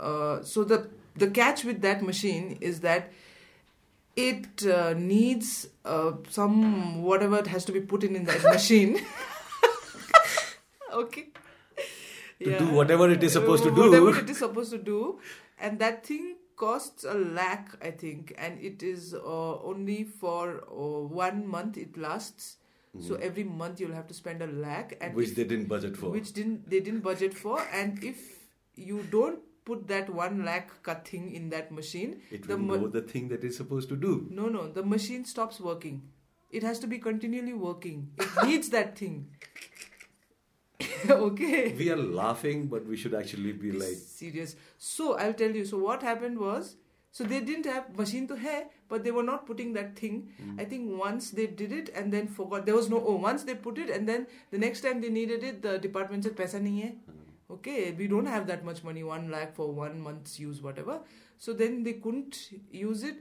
so the catch with that machine is that it needs some whatever it has to be put in that machine. Okay. To do whatever it is supposed to do. Whatever it is supposed to do. And that thing costs a lakh, I think. And it is only for 1 month it lasts. So every month you'll have to spend a lakh. And which they didn't budget for. They didn't budget for. And if you don't put that 1 lakh thing in that machine, it will know the thing that it's supposed to do. No, the machine stops working. It has to be continually working. It needs that thing. Okay. We are laughing, but we should actually be like... serious. So, I'll tell you. So, what happened was... So, they didn't have... Machine to hai, but they were not putting that thing. I think once they did it and then forgot. There was no... Oh, once they put it and then the next time they needed it, the department said, paisa nahi hai. Okay, we don't have that much money, 1 lakh for 1 month's use, whatever. So then they couldn't use it.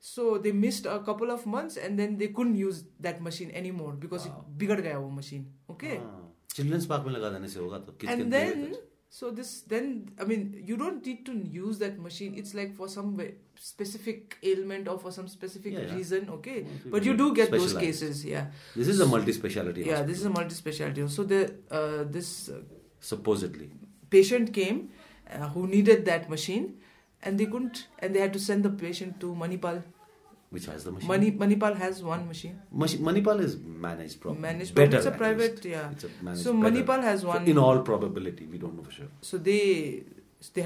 So they missed a couple of months and then they couldn't use that machine anymore because it bigad gaya wo machine. Okay. Children's park mein laga dene se hoga to kids can play with it. So I mean, you don't need to use that machine. It's like for some specific ailment or for some specific reason, okay? But you do get those cases, This is a multi-speciality hospital. Yeah, this is a multi-speciality. So this... supposedly patient came who needed that machine and they couldn't, and they had to send the patient to Manipal, which has the machine. Manipal has one machine. Manipal is managed properly. Better. It's a private, so Manipal has one. So in all probability, we don't know for sure. So they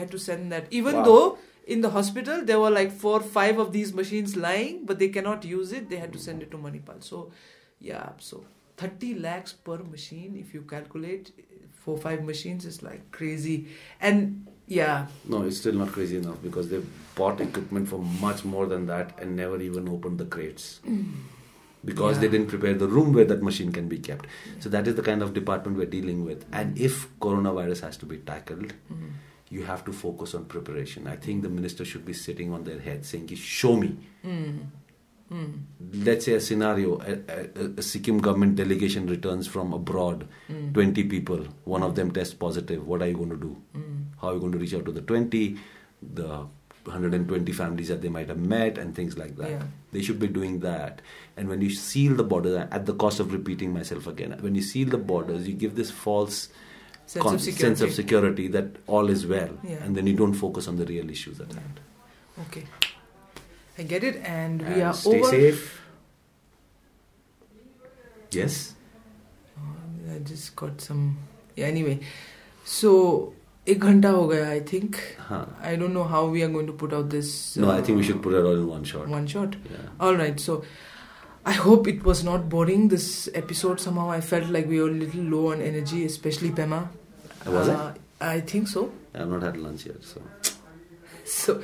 had to send that, even though in the hospital there were like 4 or 5 of these machines lying, but they cannot use it. They had to send it to Manipal. So 30 lakhs per machine, if you calculate 4 or 5 machines, is like crazy. And no, it's still not crazy enough because they bought equipment for much more than that and never even opened the crates because they didn't prepare the room where that machine can be kept. So that is the kind of department we're dealing with. And if coronavirus has to be tackled, you have to focus on preparation. I think the minister should be sitting on their head saying, show me Let's say a scenario, a Sikkim government delegation returns from abroad, 20 people, one of them tests positive. What are you going to do? How are you going to reach out to the 20, the 120 families that they might have met and things like that? Yeah. They should be doing that. And when you seal the borders, at the cost of repeating myself again, when you seal the borders, you give this false sense of security that all is well. Yeah. And then you don't focus on the real issues at hand. Okay. I get it, and we are stay over. Stay safe. Yes. I just got some. Yeah. Anyway, so 1 hour ho gaya, I think. Huh. I don't know how we are going to put out this. No, I think we should put it all in one shot. One shot. Yeah. All right. So, I hope it was not boring, this episode. Somehow I felt like we were a little low on energy, especially Pema. Was it? I think so. I have not had lunch yet, so. So.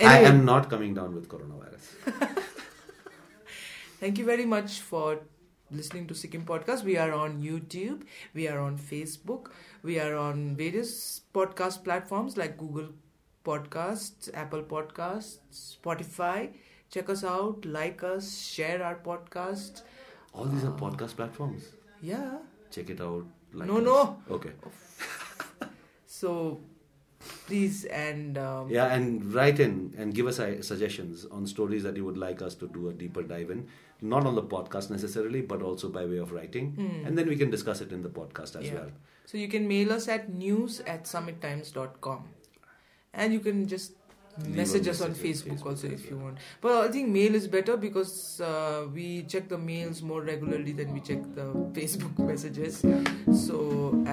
Anyway. I am not coming down with coronavirus. Thank you very much for listening to Sikkim Podcast. We are on YouTube. We are on Facebook. We are on various podcast platforms like Google Podcasts, Apple Podcasts, Spotify. Check us out. Like us. Share our podcast. All these are podcast platforms? Yeah. Check it out. Like no, us. No. Okay. So... please and write in and give us suggestions on stories that you would like us to do a deeper dive in, not on the podcast necessarily, but also by way of writing, and then we can discuss it in the podcast as well. So you can mail us at news@summittimes.com, and you can just message us on Facebook also if you want. But I think mail is better because we check the mails more regularly than we check the Facebook messages. So